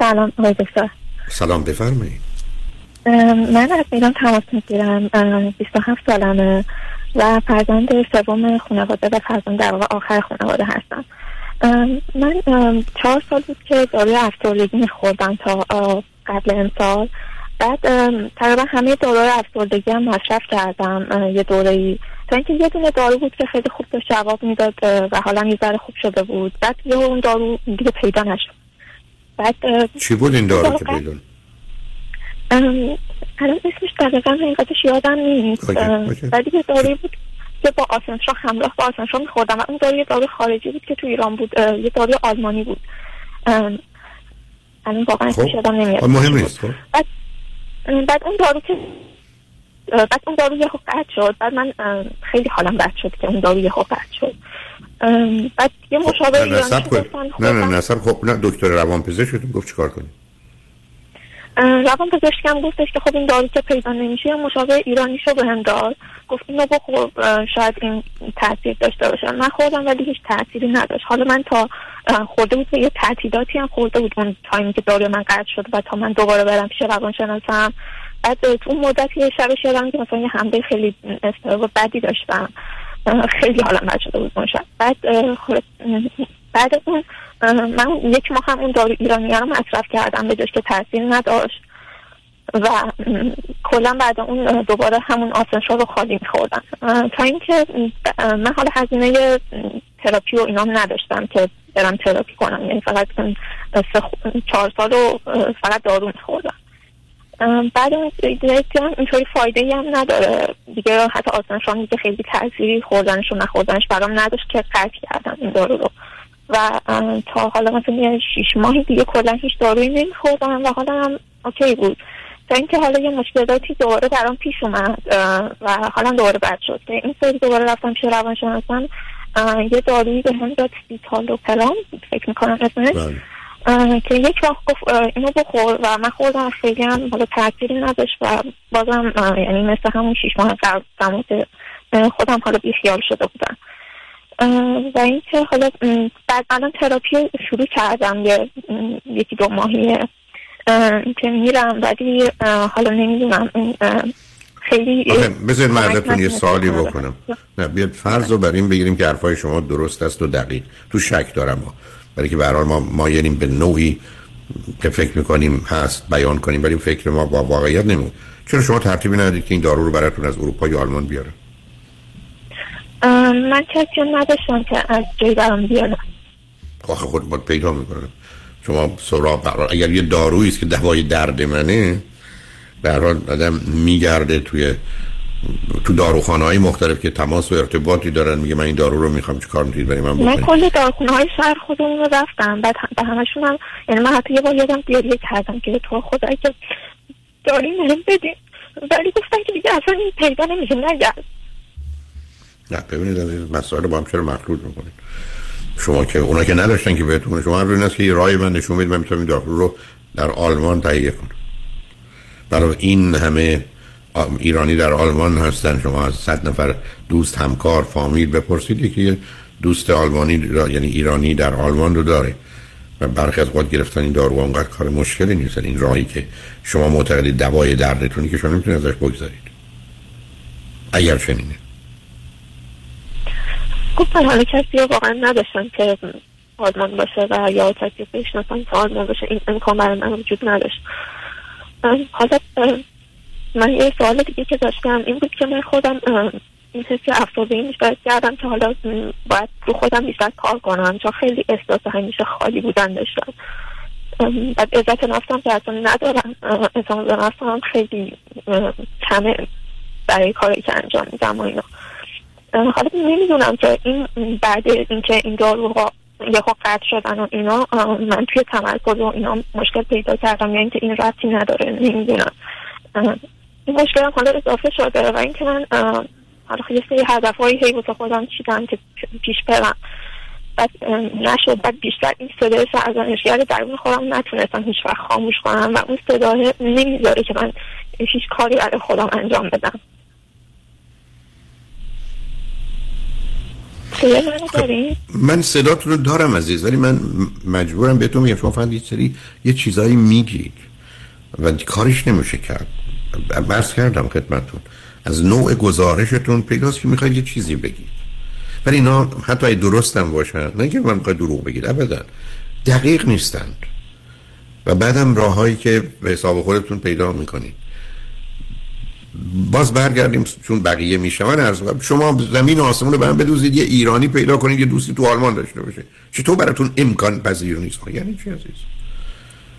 سلام آقای دکتر. سلام، بفرمایید. من از ایران تماس میگیرم، 27 سالمه و فرزند سوم خانواده و فرزند در واقع آخر خانواده هستم. من 4 سال بود که داروی افسردگی میخوردم تا قبل امسال. بعد تقریبا همه داروهای افسردگی هم مصرف کردم یه دوره‌ای، تا اینکه یه دونه دارو بود که خیلی خوب داشت جواب میداد و حالم یه ذره خوب شده بود. بعد یه اون دارو دیگه پیدا نشد. بعد چی بود این دارو که پیدا؟ الان اسمش دقیقا اینقدرش یادم نیست. بعد یه داروی بود که با آسنسرا همراه با آسنسرا میخوردم و اون دارو یه دارو خارجی بود که تو ایران بود، یه دارو آلمانی بود. الان واقعا اسمش یادم نمیاد. مهم نیست. بعد اون دارو که بعد اون دارو یه خوب قد شد. بعد من خیلی حالم بد شد که اون دارو یه خوب قد شد. بعد یه مشاور ایرانی گفتن نه خب نه دکتر روانپزشک گفت چیکار کنی؟ روانپزشکم گفتش که خب این دارو که پیدا نمیشه، یه مشاور ایرانی شو بهم داد، گفت اینو بخور شاید این تاثیر داشته باشه. من خوردم ولی هیچ تأثیری نداشت. حالا من تا خورده بود یه تعطیلاتی هم خورده بود من تا اینکه داروی من قطع شد و تا من دوباره برم پیش روانشناسم. بعد اون مدت یه شب شدم که مثلا یه حمله خیلی استرس بدی داشتم، خیلی حالم بد شده بود اون شب. بعد من یک ماه هم اون داروی ایرانی رو مصرف کردم به جاش که تاثیر نداشت و کلا بعد اون دوباره همون آسنشا رو خالی می‌خوردم، تا اینکه من حالا هزینه تراپی و اینا نداشتم که برم تراپی کنم، یعنی فقط 4 سال رو فقط دارو می‌خوردم. بعد اینطوری فایده‌ای هم نداره دیگه، حتی آسنشا هم دیگه خیلی تأثیری خوردنش و نخوردنش برام نداشت که قطع کردم این دارو رو و تا حالا مثلا 6 ماهی دیگه کلا هیچ دارویی نمی‌خوردم و حالا هم اوکی بود، تا اینکه حالا یه مشکلاتی دوباره برام پیش اومد و حالا دوباره بد شد. این سری دوباره رفتم پیش روانشناسم، یه دارویی به هم داد سیتالوپرام فکر می‌کنم اسمش، که یک وقت گفت اینو بخور و من خوردم، خیلی هم حالا تأثیری نداشت و بازم یعنی مثل همون 6 ماه قبل بودم که خودم حالا بیخیال شده بودم. و اینکه حالا بعد الان تراپی شروع کردم یه 1-2 ماهیه که میرم، ولی حالا نمیدونم خیلی بذارید من ازتون یه سوالی بکنم. نه بیاد فرض رو بر این بگیریم که حرفای شما درست است و دقیق، تو شک دارم برای که به هر حال ما یعنی به نوعی که فکر میکنیم هست بیان کنیم، ولی فکر ما با واقعیت نمی‌خوره. چرا شما ترتیبی ندید که این دارو رو براتون از اروپا یا آلمان بیاره؟ من چشم نداشتم که از جای برام بیارم. آخه خود باید پیدا میکنم. شما سراغ اگر یه دارویی است که دوای درد منه، به هر حال آدم میگرده تو داروخانه‌های مختلف که تماس و ارتباطی دارن، میگه من این دارو رو میخوام، چیکار می‌کنید برای من بکنید؟ من کل داروخانه‌های شهر خودمون رو رفتم، بعد به همشون هم یعنی من حتی یه بار یادم دیاریه کردم که تو خدایی که دارویی منم بدین، ولی گفتن که دیگه اصلا این پیدا نمیشه. نه ببینید این مسائل با هم چرا مخلوط می‌کنید؟ شما که اونا که نداشتن که بهتون، شما همین است که رای من نشون میدید من میتونم این دارو رو در آلمان تهیه کنم. برای این همه ایرانی در آلمان هستن، شما از 100 نفر دوست، همکار، فامیل بپرسید که دوست آلمانی یعنی ایرانی در آلمان رو داره و برخی از خود گرفتن این دارو اونقدر کار مشکلی نیست. این راهی که شما معتقدید دوای دردتونی که شما نمیتونید ازش بگذرید. اگر چنینه گفتن حالا کسی واقعا نداشتن که آلمان باشه و یا تکیه بشناسن که آلمان باشه، این امکان برای من وجود نداشت. حالا من یه سوال دیگه که داشتم این بود که من خودم این حسی افسردگی میشد کردم که حالا باید رو خودم بیشتر کار کنم، چون خیلی احساس همیشه خالی بودن داشتم. بعد عزت نفسم که اصلا ندارم، احساس نفسم هم خیلی کمه برای کاری که انجام میدم و اینا. حالا نمیدونم که این بعد اینکه این داروها یه خود قطع شدن و اینا، من توی تمرکز و اینا مشکل پیدا کردم یا اینکه این ربطی نداره، نمیدونم. این مشکل هم حالا اضافه شده و اینکه من حالا یه سری هدفهایی هی واسه خودم چیدم که پیش برم، بعد نشد. بعد بیشتر این صدای سرزنشگر درون خودم نتونستم هیچ وقت خاموش کنم و اون صداه نمیذاره که من هیچ کاری برای خودم انجام بدم. صدای منو دارین؟ من صداتون رو دارم عزیز، ولی من مجبورم بهتون میگم شما فقط یه سری یه چیزایی میگید و کارش نمیشه کرد. عرض کردم خدمتتون از نوع گزارشتون پیداست که میخواید یه چیزی بگید، ولی اینا حتی ای درستم باشن، نه که من میخوام دروغ بگید، ابدا دقیق نیستند و بعدم راههایی که به حساب خودتون پیدا میکنید. باز برگردیم چون بقیه میشون عرض میکنم شما زمین و آسمون رو به هم بدوزید یه ایرانی پیدا کنید یه دوستی تو آلمان داشته باشه، چطور براتون امکان پذیر نیست؟ یعنی چی عزیز؟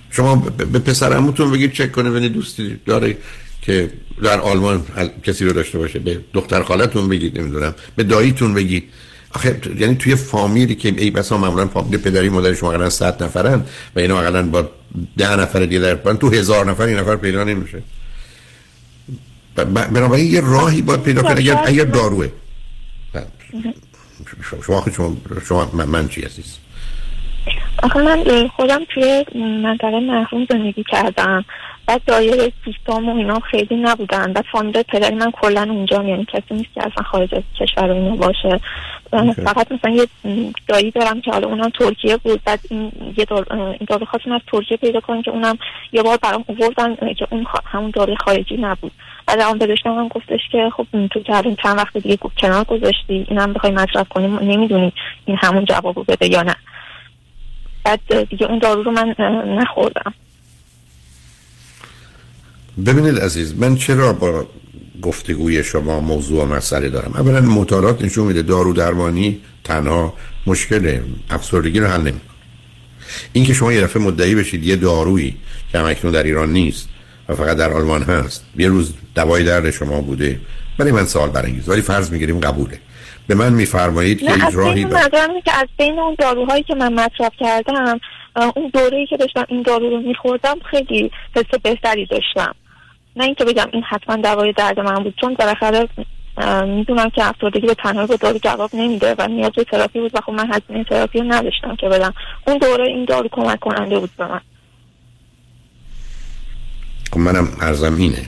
شما به پسرعموتون بگید چک کنه ببینید دوستی داره که در آلمان کسی رو داشته باشه، به دختر خالتون بگید، نمیدونم به داییتون بگید. آخه یعنی توی فامیلی که ای بسا معمولا فامیل پدری مادری شما مثلا 100 نفرن و اینا مثلا با 10 نفر دیگه در تو 1000 نفر این نفر پیدا نمیشه. بنابراین یه راهی باید پیدا کنه. اگر داروه شما من چی عزیز؟ آخه من خودم توی منطقه محروم زندگی کردم، بعد دایره دوستام و اینا خیلی نبودن، بعد فامیل پدری من کلا اونجا، یعنی کسی نیست که اصلا خارج از کشور اینا باشه. فقط مثلا یه دایی دارم که حالا اونم ترکیه بود، بعد این دارو خواستم از ترکیه پیدا کنم که اونم یه بار برام آوردن که اون همون داروی خارجی نبود. بعد اون پزشکم هم گفتش که خب تو تقریبا چند وقت دیگه کنار گذاشتی، اینم بخوای مصرف کنی نمیدونی این همون جوابو بده یا نه. بعد دیگه اون دارو رو من نخوردم. ببینید عزیز، من چرا با گفتگوی شما موضوع مسئله دارم؟ اولا مطالعات نشون میده دارو درمانی تنها مشکل افسردگی رو حل نمیکنه. این که شما یه دفعه مدعی بشید یه دارویی که همکنون در ایران نیست و فقط در آلمان هست یه روز دوای درد شما بوده، ولی من سوال برانگیز، ولی فرض میگیریم قبوله. به من میفرمایید که این راهی داره؟ که از بین اون داروهایی که من مصرف کردم، اون دوره‌ای که داشتم این دارو رو می‌خوردم خیلی حس بهتری داشتم. نه اینکه بگم این حتما دوای درد من بود، چون بالاخره میدونم که افسردگی به تنهایی با دارو جواب نمیده و نیاز به تراپی بود و خب من هزینه تراپی رو نداشتم که بدم. اون دوره این دارو کمک کننده بود به من. خب منم عرضم اینه،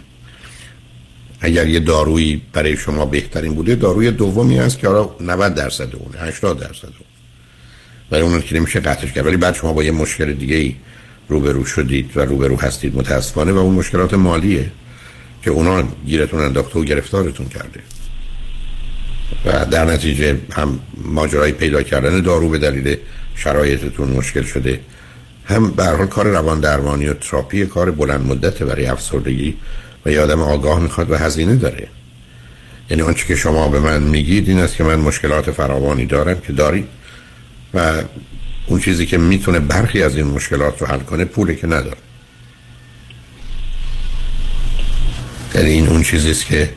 اگر یه دارویی برای شما بهترین بوده، داروی دومی هست که حالا 90% اونه، 80% اونه، ولی اون که نمیشه قطعش کرد. ولی بعد شما با یه مشکل دیگه‌ای روبرو شدید و روبرو هستید متاسفانه، و اون مشکلات مالیه که اونا گیرتون انداخته و گرفتارتون کرده و در نتیجه هم ماجرای پیدا کردن دارو به دلیل شرایطتون مشکل شده، هم به هر حال کار روان درمانی و تراپی کار بلند مدته برای افسردگی و یه آدم آگاه میخواد و هزینه داره. یعنی آنچه که شما به من میگید این است که من مشکلات فراوانی دارم که دارید، و اون چیزی که میتونه برخی از این مشکلات رو حل کنه پولی که نداره. یعنی این اون چیزیست که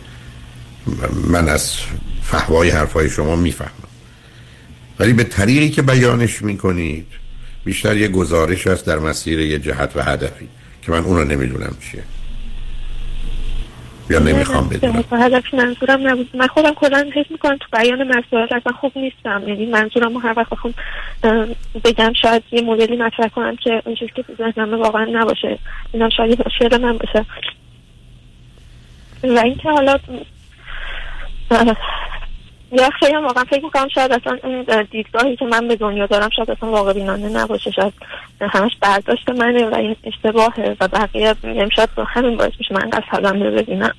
من از فحوای حرفای شما میفهمم، ولی به طریقی که بیانش میکنید بیشتر یه گزارش هست در مسیر یه جهت و هدفی که من اون رو نمیدونم چیه یا نمیخوام بدونم. هدفی منظورم نبود، من خودم کلا حس میکنم تو بیان مسائل اصلا خوب نیستم. یعنی منظورم هر وقت بخوام بگم شاید یه مدلی مطرح کنم که اون چیزی که تو ذهنم واقعا نباشه، اینم شاید مشکل من باشه. و اینکه حالا یا خیلی واقعا فکر میکنم شاید اصلا اون دیدگاهی که من به دنیا دارم شاید اصلا واقع بینانه نباشه، شاید همش برداشت منه و این اشتباهه و بقیه میگم شاید همین باعث میشه من قصد حالم رو ببینم.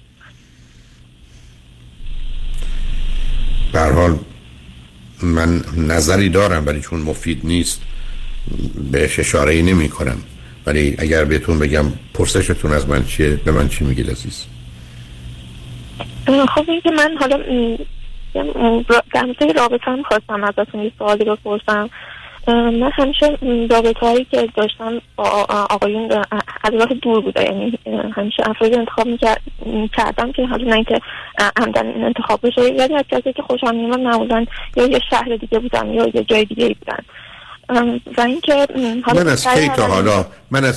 به هر حال من نظری دارم ولی چون مفید نیست بهش اشاره‌ای نمی کنم. ولی اگر بهتون بگم پرسشتون از من چیه، به من چی میگید عزیز؟ خب این که من حالا در مورد رابطه هم خواستم ازتون یه سوالی بپرسم. من همیشه رابطه هایی که داشتم با آقایون از راه دور بوده، یعنی همیشه افراد انتخاب میکردم که حالا نه اینکه عمدن انتخاب بشه، یعنی از کسی که خوشم میومد معمولا یا یه شهر دیگه بودن یا یه جای دیگه بودن. و اینکه من از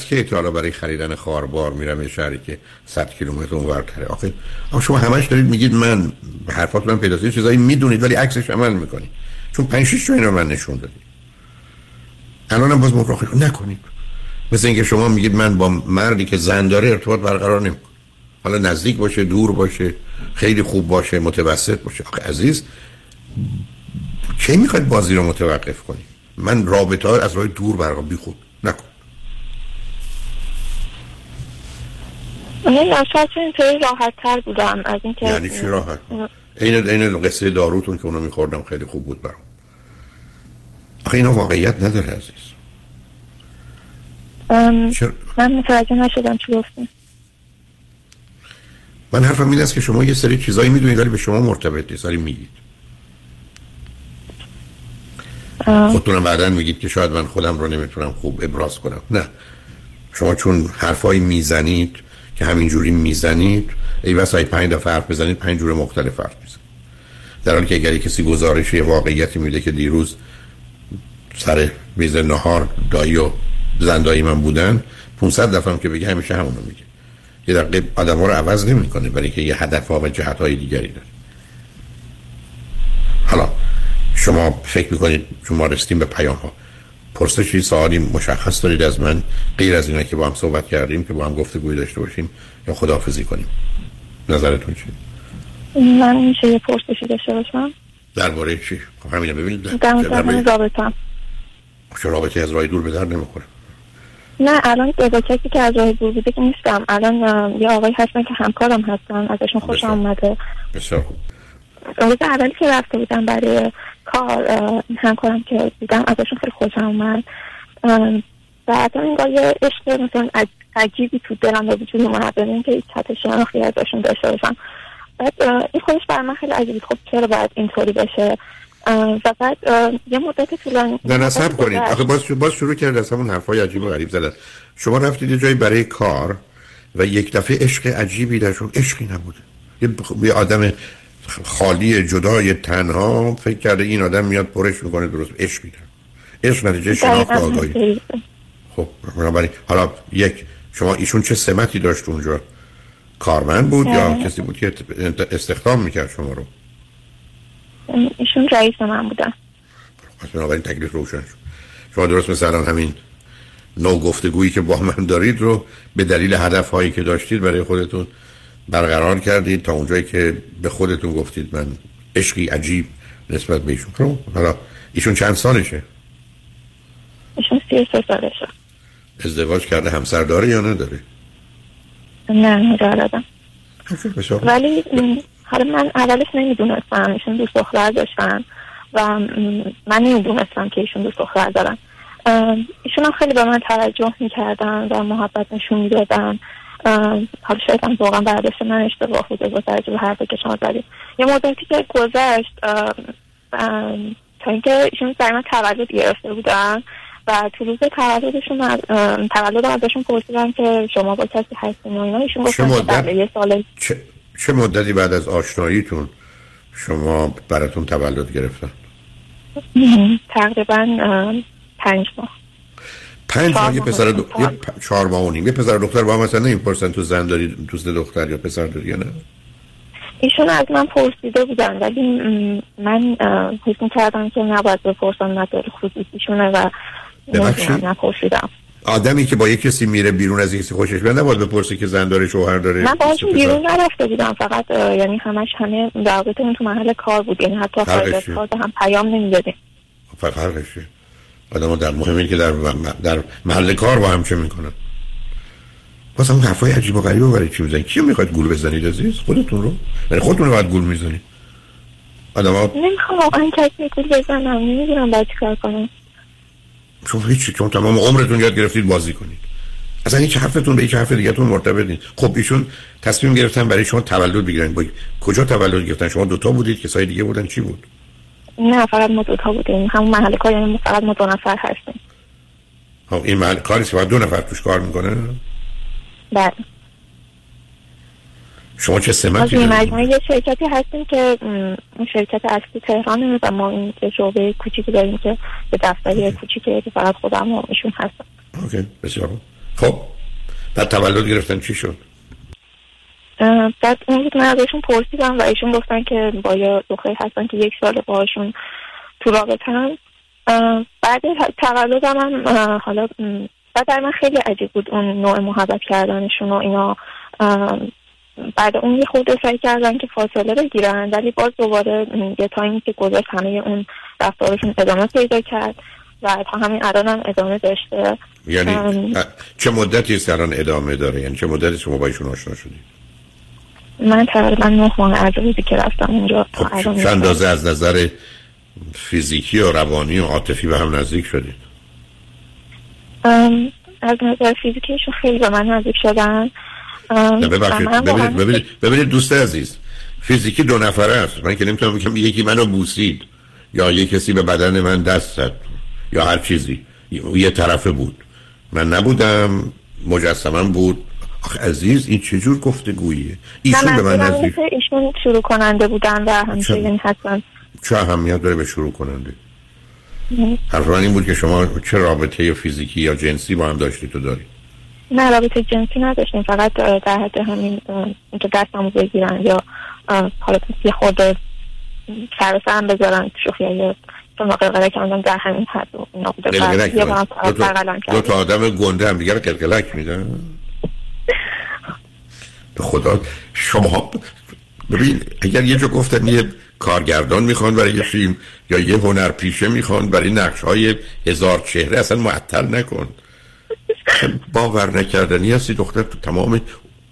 کی تا حالا برای خریدن خاربار میرم یه شهری که 100 کیلومتر اونورتره؟ آخه شما همش دارید میگید من حرفاتون پیداست چیزایی میدونید ولی عکسش عمل میکنید، چون 5-6 تا اینا من نشون دادید. الانم باز مراقبه نکنید، مثل اینکه شما میگید من با مردی که زن داره ارتباط برقرار نمیکنم، حالا نزدیک باشه دور باشه خیلی خوب باشه متوسط باشه. آخه عزیز کی میخواید بازی رو متوقف کنی؟ من رابطه ها از راه دور برقرار بیخود نکن. من اصلا اینطوری راحت تر بودم از اینکه یعنی چی راحت؟ این قصه داروتون که اونو میخوردم خیلی خوب بود برام. آخه اینا واقعیت نداره عزیز. من متوجه نشدم چی گفتم. من حرفم این است که شما یه سری چیزایی میدونید ولی به شما مرتبط نیست، ولی میگید. خودتونم بعداً میگید که شاید من خودم رو نمیتونم خوب ابراز کنم. نه. شما چون حرفایی میزنید که همینجوری میزنید، ای بسای 5 دفعه حرف بزنید، 5 جور مختلف حرف میزنید. در حالی که اگر کسی گزارش یه واقعیتی میده که دیروز سر میز نهار دایی و زندایی من بودن، 500 دفعه هم که بگه همیشه همونو میگه. یه دقیقه آدم‌ها رو عوض نمی‌کنه برای که یه هدف‌ها و جهت‌های دیگری داره. حالا شما فکر می‌کنید شما رسیدین به پیام‌ها. پرسشی سوالی مشخص دارید از من غیر از اینا که با هم صحبت کردیم که با هم گفتگو داشته باشیم یا خداحافظی کنیم؟ نظرتون چیه؟ من میشه یه پرسشی داشته باشم؟ درباره چی؟ همین ببینید. درباره رابطه‌ام. چرا رابطه از راه دور به در نمی‌خوره؟ نه الان دباکتی که از راه دور بوده که نیستم، الان یه آقای هستن که همکارم هستن، ازشون خوشم اومده. بسیار خوب. روز اولی که رفته بودم برای کار همکارم که دیدم ازشون خیلی خوشم اومد و اصلا اینگاه یه عشق مثلا عجیبی تو دلم و وجود اومده که این چت شناختی ازشون داشته باشم. بعد این خودش برای من خیلی عجیبی، خب چرا باید اینطوری بشه؟ و بعد یه مدت طولانی نه نصب کنید. آخه باز شروع کرد از همون حرفای عجیب و غریب زدن. شما رفتید یه جایی برای کار و یک دفعه عشق عجیبی در شما، عشقی نبوده، یه آدم خالی جدای تنها فکر کرده این آدم میاد پرش میکنه، درست عشقی نه، عشق نتیجه شناخت آگاهی. خب بنابراین حالا یک شما ایشون چه سمتی داشت اونجا؟ کارمند بود یا کسی بود که استخدام میکرد شما رو؟ ایشون رئیس من بودن. پس بنابراین تکلیف روشن شد. شما درست مثلا همین نوع گفتگویی که با من دارید رو به دلیل هدفهایی که داشتید برای خودتون برقرار کردید تا اونجایی که به خودتون گفتید من عشقی عجیب نسبت به ایشون رو. حالا ایشون چند سالشه؟ ایشون 33 سالشه. ازدواج کرده، همسر داره یا نداره؟ نه نداره. ولی حالا من اولش نمیدونستم ایشون دوست دختر داشتن و من نمیدونستم که ایشون دوست دختر دارن. ایشون هم خیلی به من توجه میکردن و محبت نشون میدادن. حالا شاید هم واقعا برداشت من اشتباه بوده با توجه به حرفی که شما زدید. یه مدتی که گذشت تا اینکه ایشون برای من تولد گرفته بودن و تو روز تولدشون تولدم ازشون پرسیدم که شما با کسی هستین و اینا. ایشون گفتن بله. یه سال چه مدتی بعد از آشناییتون شما براتون تولد گرفتن؟ تقریبا 5 ماه. 5 ماه. یه پسر دختر 4 ماه و نیم. یه پسر دختر با هم مثلا نمیپرسن تو زن داری، دوست دختر یا پسر داری یا نه؟ ایشون از من پرسیده بودن ولی من حس می‌کردم که نباید بپرسم، نداره خصوصیشونه و نپرسیدم. آدمی که با یک کسی میره بیرون از یک کسی خوشش میاد نباید بپرسه که زن داره شوهر داره. من باهاشون بیرون نرفته بودم، فقط یعنی همه رابطمون تو محل کار بود، یعنی حتی خارج کار هم پیام نمیدادیم. فرقش آدمو در مهمه که در محل کار با هم چه میکنن. واسه هم حرفای عجیب و غریبه برای چی میزنید؟ کیو میخواید گول بزنید عزیز؟ خودتون رو؟ یعنی خودتون رو باید گول میزنید. آدم‌ها نمیخوام واقعا کسی گول بزنم، نمیدونم باید چیکار کنم. شما هیچی، چون تمام عمرتون یاد گرفتید بازی کنید، اصلا هیچ حرفتون به هیچ حرف دیگه‌تون مرتبط نیست. خب ایشون تصمیم گرفتن برای شما تولد بگیرن. با کجا تولد گرفتن؟ شما دوتا بودید؟ کسای دیگه بودن؟ چی بود؟ نه فقط ما دوتا بودیم، همون محل کار، یعنی فقط ما 2 نفر هستیم. خب این محل کاری فقط 2 نفر توش کار میکنه؟ بله. شما چه سمتی دارید؟ مجموعه یه شرکتی هستیم که اون شرکت اصلی تهرانه و ما این شعبه کوچیکی داریم که به دفتری کوچیکه که فقط خودم و ایشون هستم. اوکی بسیار خوب. خب بعد تولد گرفتن چی شد؟ بعد اون من ازشون پرسیدم و ایشون گفتن که با یه دختری هستن که 1 سال باهاشون تو رابطه‌ام. بعد تولدم هم حالا بعد من خیلی عجیب بود اون نوع محبت کردنشون و اینا. بعد اون یه خود سعی کردن که فاصله بگیرن ولی باز دوباره یه تایمی که گذشت همه اون رفتارشون ادامه پیدا کرد و تا همین الان هم ادامه داشته. یعنی چه مدتی است الان ادامه داره؟ یعنی چه مدتی شما با ایشون آشنا شدید؟ من تقریبا 9 ماه از روزی که رفتم اونجا تا الان. چند اندازه از نظر فیزیکی و روانی و عاطفی به هم نزدیک شدید؟ از نظر فیزیکیشون خیلی به من نزدیک شدن. ببینید دوست عزیز، فیزیکی دو نفره است. من که نمیتونم بگم یکی منو بوسید یا یکی کسی به بدن من دست زد یا هر چیزی، یه طرفه بود، من نبودم، مجسمم بود. آخ عزیز، این چه جور گفتگوییه؟ ایشون به من نزدیک، ایشون شروع کننده بودن و همچنین حتما چه اهمیت داره به شروع کننده؟ حرف من این بود که شما چه رابطه یا فیزیکی یا جنسی با هم داشتید تو داری؟ نه، رابطه جنسی نداشتیم، فقط در حد همین اینکه دستمو بگیرن یا حالا یه خورده سرسه هم بذارن، شوخی یا چون قلقله کردن، در همین حد اینا بوده. دو تا آدم گنده هم دیگر قلقلک میدن؟ به خدا شما ببین، اگر یه جا گفتن یه کارگردان میخوان برای یه فیلم یا یه هنرپیشه میخوان برای نقش‌های هزار چهره، اصلا معطل نکن. باور نکردنی هستی دختر، تو تمام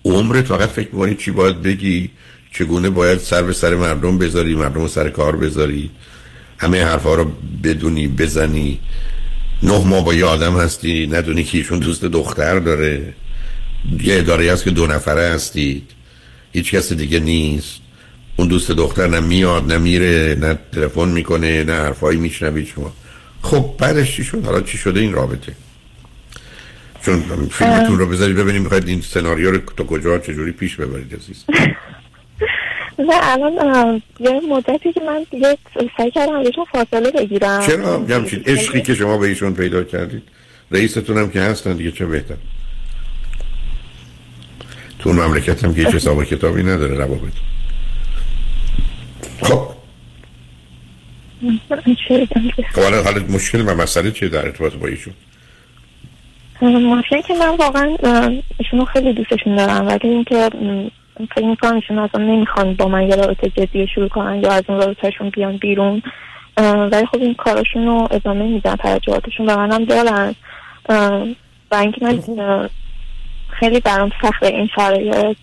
عمرت فقط فکر می‌کنی چی باید بگی، چگونه باید سر به سر مردم بذاری، مردم رو سر کار بذاری، همه حرفا رو بدونی بزنی. 9 ماه با یه آدم هستی، ندونی که ایشون دوست دختر داره، یه اداره هست که 2 نفره هستید، هیچ کس دیگه نیست، اون دوست دختر نه میاد نه میره، نه تلفن میکنه نه حرفایی میشنوید شما. خب بعدش چی شد؟ حالا چی شده این رابطه؟ چون فیلمتون رو بذارید ببینیم، میخواید این سناریو رو تا کجا چجوری پیش ببرید عزیز؟ نه الان یه مدتی که من دیگه سعی کردم ازشون فاصله بگیرم. چرا؟ یه همچین عشقی که شما به ایشون پیدا کردید، رئیستون هم که هستن دیگه، چه بهتر. تو اون مملکت هم که هیچ حساب کتابی نداره روابط. خب حالا مشکل و مسئله چیه در ارتباط با ایشون؟ مشکلی که من واقعا ایشونو خیلی دوستشون دارم، ولی اینکه فکر میکنم ایشون اصلا نمیخوان با من یه رابطه جدی شروع کنن یا از اون رابطهشون بیان بیرون، ولی خب این کاراشون رو ادامه میدن، توجهاتشون به منم دارن. و اینکه من خیلی برام سخته این شرایط،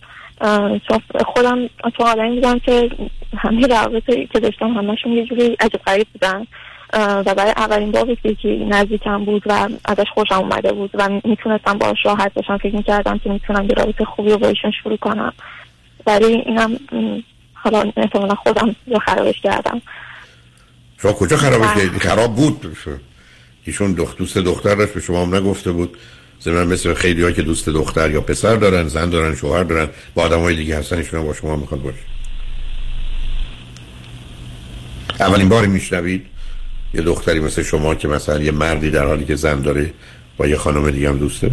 چون خودم تو حالا میدونم که همه رابطه که داشتم همشون یه جوری عجب غریب بودن و برای اولین بار یکی نزدیکم بود و ازش خوشم اومده بود و میتونستم باهاش راحت باشم، فکر میکردم که میتونم یه رابطه خوبی رو با ایشون شروع کنم، ولی اینم حالا احتمالا خودم رو خرابش کردم. شما کجا خرابش کردید؟ خراب بود. ایشون دوست دختر داشت، به شما هم نگفته بود؟ زمین مثل خیلی ها که دوست دختر یا پسر دارن، زن دارن، شوهر دارن، با آدم های دیگه هستن، ایشون هم با شما میخواد باشه. اولین باری میشنوید یه دختری مثل شما که مثلا یه مردی در حالی که زن داره با یه خانم دیگه هم دوسته؟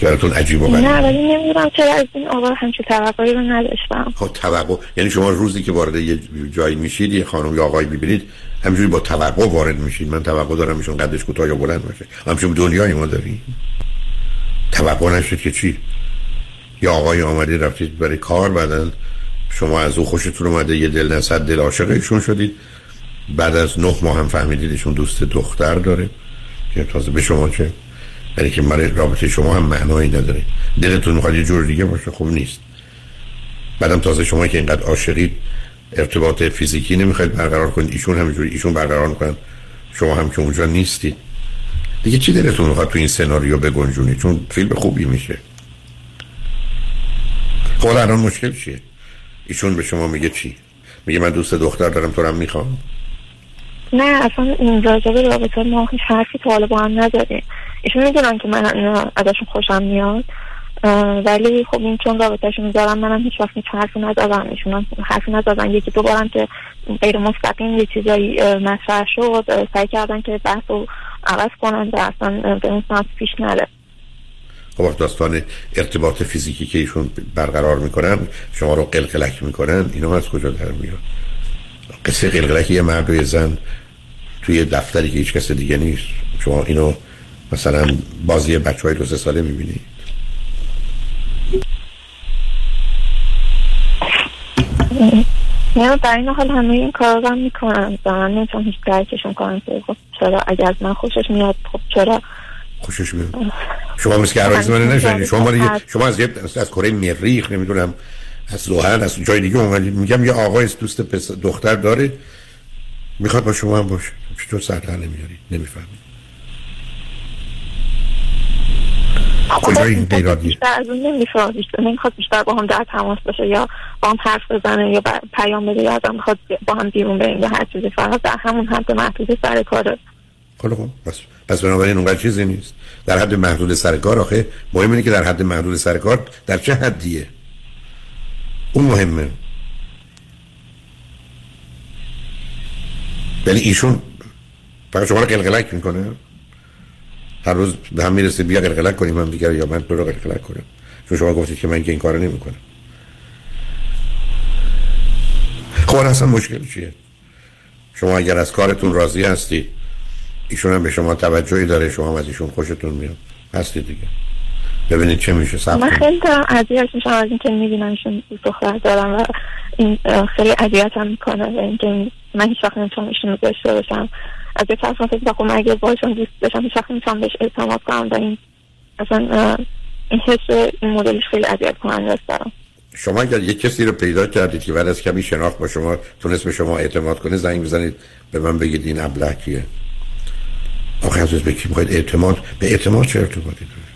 جارتون عجیب و غریبه. نه ولی نمیدونم چرا از این آقا همچه توقعی رو نداشتم. خب توقع یعنی شما روزی که وارد یه جایی میشید، یه خانم یا آقایی میبینید، همینجوری با توقع وارد میشید. من توقع دارم ایشون قدش کوتاه یا بلند باشه. همچون دنیای ما داریم. توقع نشد که چی؟ یا آقای اومدی رفتید برای کار، بعدن شما از او خوشتون اومده، یه دل نصد دل عاشق ایشون شدید. بعد از 9 ماه هم فهمیدید ایشون دوست دختر داره. که تازه به شما چه؟ یعنی که برای رابطه شما هم معنایی نداره، دلتون میخواد یه جور دیگه باشه، خوب نیست. بعدم تازه شما که اینقدر عاشقید، ارتباط فیزیکی نمیخواید برقرار کنید، ایشون همینجوری ایشون برقرار میکنن، شما هم که اونجا نیستید دیگه. چی دلتون میخواد تو این سناریو بگنجونید؟ چون فیلم خوبی میشه. خب الان مشکل چیه؟ ایشون به شما میگه چی؟ میگه من دوست دختر دارم، تو هم میخوام؟ نه اصلا این رابطه ما هیچ حرفی تو حالا با هم نداریم. ایشون میدونن که من ازشون خوشم میاد، ولی خب این چون رابطهشون دارم، منم هیچ وقت هیچ حرفی نزدم، ایشون حرفی نزدن. یکی دو بارم که غیر مستقیم یه چیزایی مطرح شد، سعی کردن که بحث رو عوض کنن و اصلا به اون سمت پیش نره. خب داستان ارتباط فیزیکی که ایشون برقرار میکنن، شما رو قلقلک میکنن، اینو از کجا در میاد؟ قصه قلقلکی یه مرد و یه زن توی دفتری که هیچ کس دیگه نیست، شما اینو مثلا بازی بچه های 2-3 ساله میبینید؟ نه در این حال همه این کارا رو میکنن و من نمیتونم هیچ درکشون کنم که خب چرا اگر از من خوشش میاد خب چرا خوشش میاد. شما مثل که عرایزمانه نشدید، شما از کره مریخ نمیدونم از زحل از جای دیگه اومدید، میگم یه آقای دوست دختر داره میخواد با شما هم باشه، چطور سرطان نمیارید؟ نمیفهمید. کجای این دیرادیه؟ بیشتر از اون نمیخواد بیشتر با هم در تماس باشه یا با هم حرف بزنه یا پیام بده یا از هم میخواد با هم بیرون بریم یا هر چیزی، فقط در همون حد محدود سر کاره. خب پس بنابراین اونقدر چیزی نیست در حد محدود سر کار. آخه مهم اینه که در حد محدود سر کار در چه حدیه، اون مهمه. ولی ایشون فقط شما رو قلقلک میکنه، هر روز به هم میرسه بیا قلقلک کنیم هم دیگر یا من تو رو قلقلک کنم، چون شما گفتید که من که این کار رو نمی کنم. خب اصلا مشکل چیه؟ شما اگر از کارتون راضی هستید، ایشون هم به شما توجهی داره، شما هم از ایشون خوشتون میاد، هستید دیگه. ببینید چه میشه. صاحب من خیلی اذیت میشم از اینکه میبینم ایشون دختر دارم و این خیلی اذیتم میکنه و اینکه من هیچ وقت نمیتونم ایشونو داشته باشم. از یه طرف فکر میکنم اگه باشون دوست بشم هیچ وقت نمیتونم بهش اعتماد کنم و این اصلا این حس این مدلش خیلی اذیت کننده است برام. شما اگر یک کسی رو پیدا کردید که بعد از کمی شناخت با شما تونست به شما اعتماد کنه، زنگ بزنید به من بگید این ابله کیه. آخه از به کی میخواید اعتماد؟ به اعتماد چه ارتباطی داره؟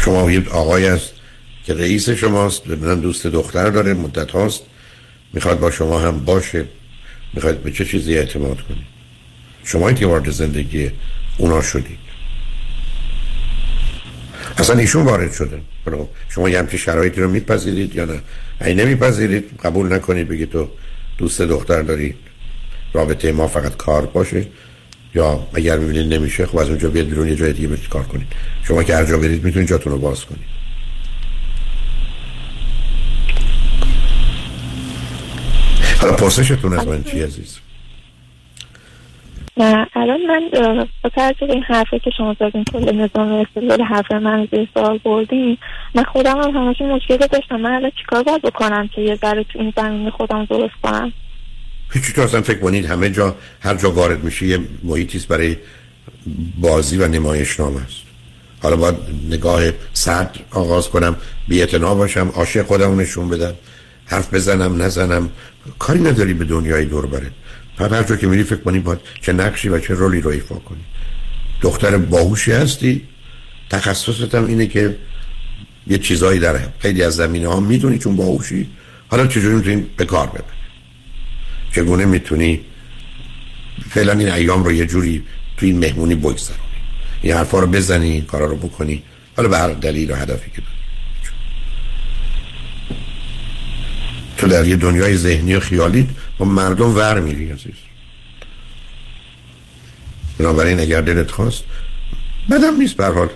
شما یه آقای است که رئیس شماست، ببینم دوست دختر داره مدت هاست میخواد با شما هم باشه، میخواد به چه چیزی اعتماد کنید؟ شما که وارد زندگی اونا شدید، اصلا ایشون وارد شده. شما یه همچه شرایطی رو میپذیرید یا نه؟ این نمیپذیرید، قبول نکنید، بگید تو دوست دختر داری رابطه ما فقط کار باشه، یا اگر میبینید نمیشه خب از اونجا بیاد بیرون یه جای دیگه برید کار کنید. شما که هر جا برید میتونید جاتون رو باز کنید. حالا پرسشتون از من چی عزیز؟ نه الان من با توجه به این حرفه که شما زدین کل نظام استدلال حرف من زیر سوال بردین، من خودم هم همش مشکل داشتم. من الان چیکار باید بکنم که یه ذره تو این زمین خودم درست کنم؟ هیچی تو اصلا فکر کنید، همه جا هر جا وارد میشه یه محیطیست برای بازی و نمایش نام است. حالا باید نگاه سرد آغاز کنم، بی‌اعتنا باشم، عاشق خودم نشون بدم، حرف بزنم نزنم، کاری نداری به دنیای دور برد. بعد هر جا که میری فکر کنی باید چه نقشی و چه رولی رو ایفا کنی. دختر باهوشی هستی، تخصصت هم اینه که یه چیزایی در خیلی از زمینه‌ها میدونی چون باهوشی. حالا چجوری میتونی به کار ببری؟ چگونه میتونی فعلا این ایام رو یه جوری توی مهمونی بگذرونی، این حرفا رو بزنی، این کارا رو بکنی، حالا به هر دلیل و هدفی که داری. تو در یه دنیای ذهنی و خیالیت با مردم ور میری عزیز. بنابراین اگر دلت خواست بدم نیست، به هر حال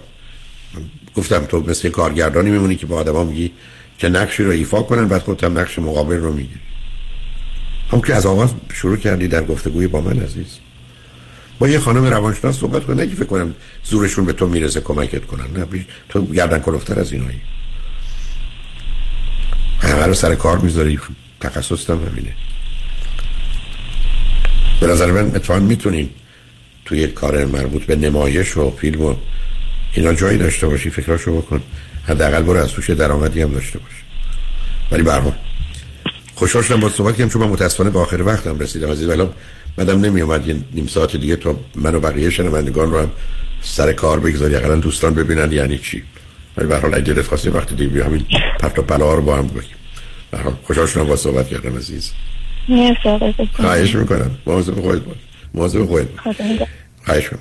گفتم تو مثل کارگردانی میمونی که با آدما میگی که نقشی رو ایفا کنن، بعد خودت هم نقش مقابل رو میگیری. هم که از آغاز شروع کردی در گفتگوی با من عزیز، با یه خانم روانشناس صحبت کن، نه که فکر کنم زورشون به تو میرسه کمکت کنن، نه تو گردن کلفتر از اینایی. همه رو سر کار میذاری، تخصصت هم همینه. به نظر من اتفاقا میتونین توی کار مربوط به نمایش و فیلم و اینا جایی داشته باشی، فکراشو بکن، حداقل برو از توش درآمدی هم داشته باش. ولی به هر حال خوشحال شدم با صحبت کردم، چون من متاسفانه به آخر وقتم رسیدم عزیز. ولی بعدم نمی اومد یه نیم ساعت دیگه تا من و بقیه شنوندگان رو هم سر کار بگذاری، حداقل دوستان ببینن یعنی چی. ولی به هر حال اجازه خاصی وقت دیگه بیا همین پرت و پلا رو با هم بگیم. به هر حال خوشحال شدم با صحبت کردم عزیز. مرسی. خواهش می‌کنم. مواظب خودت باش. خواهش می‌کنم.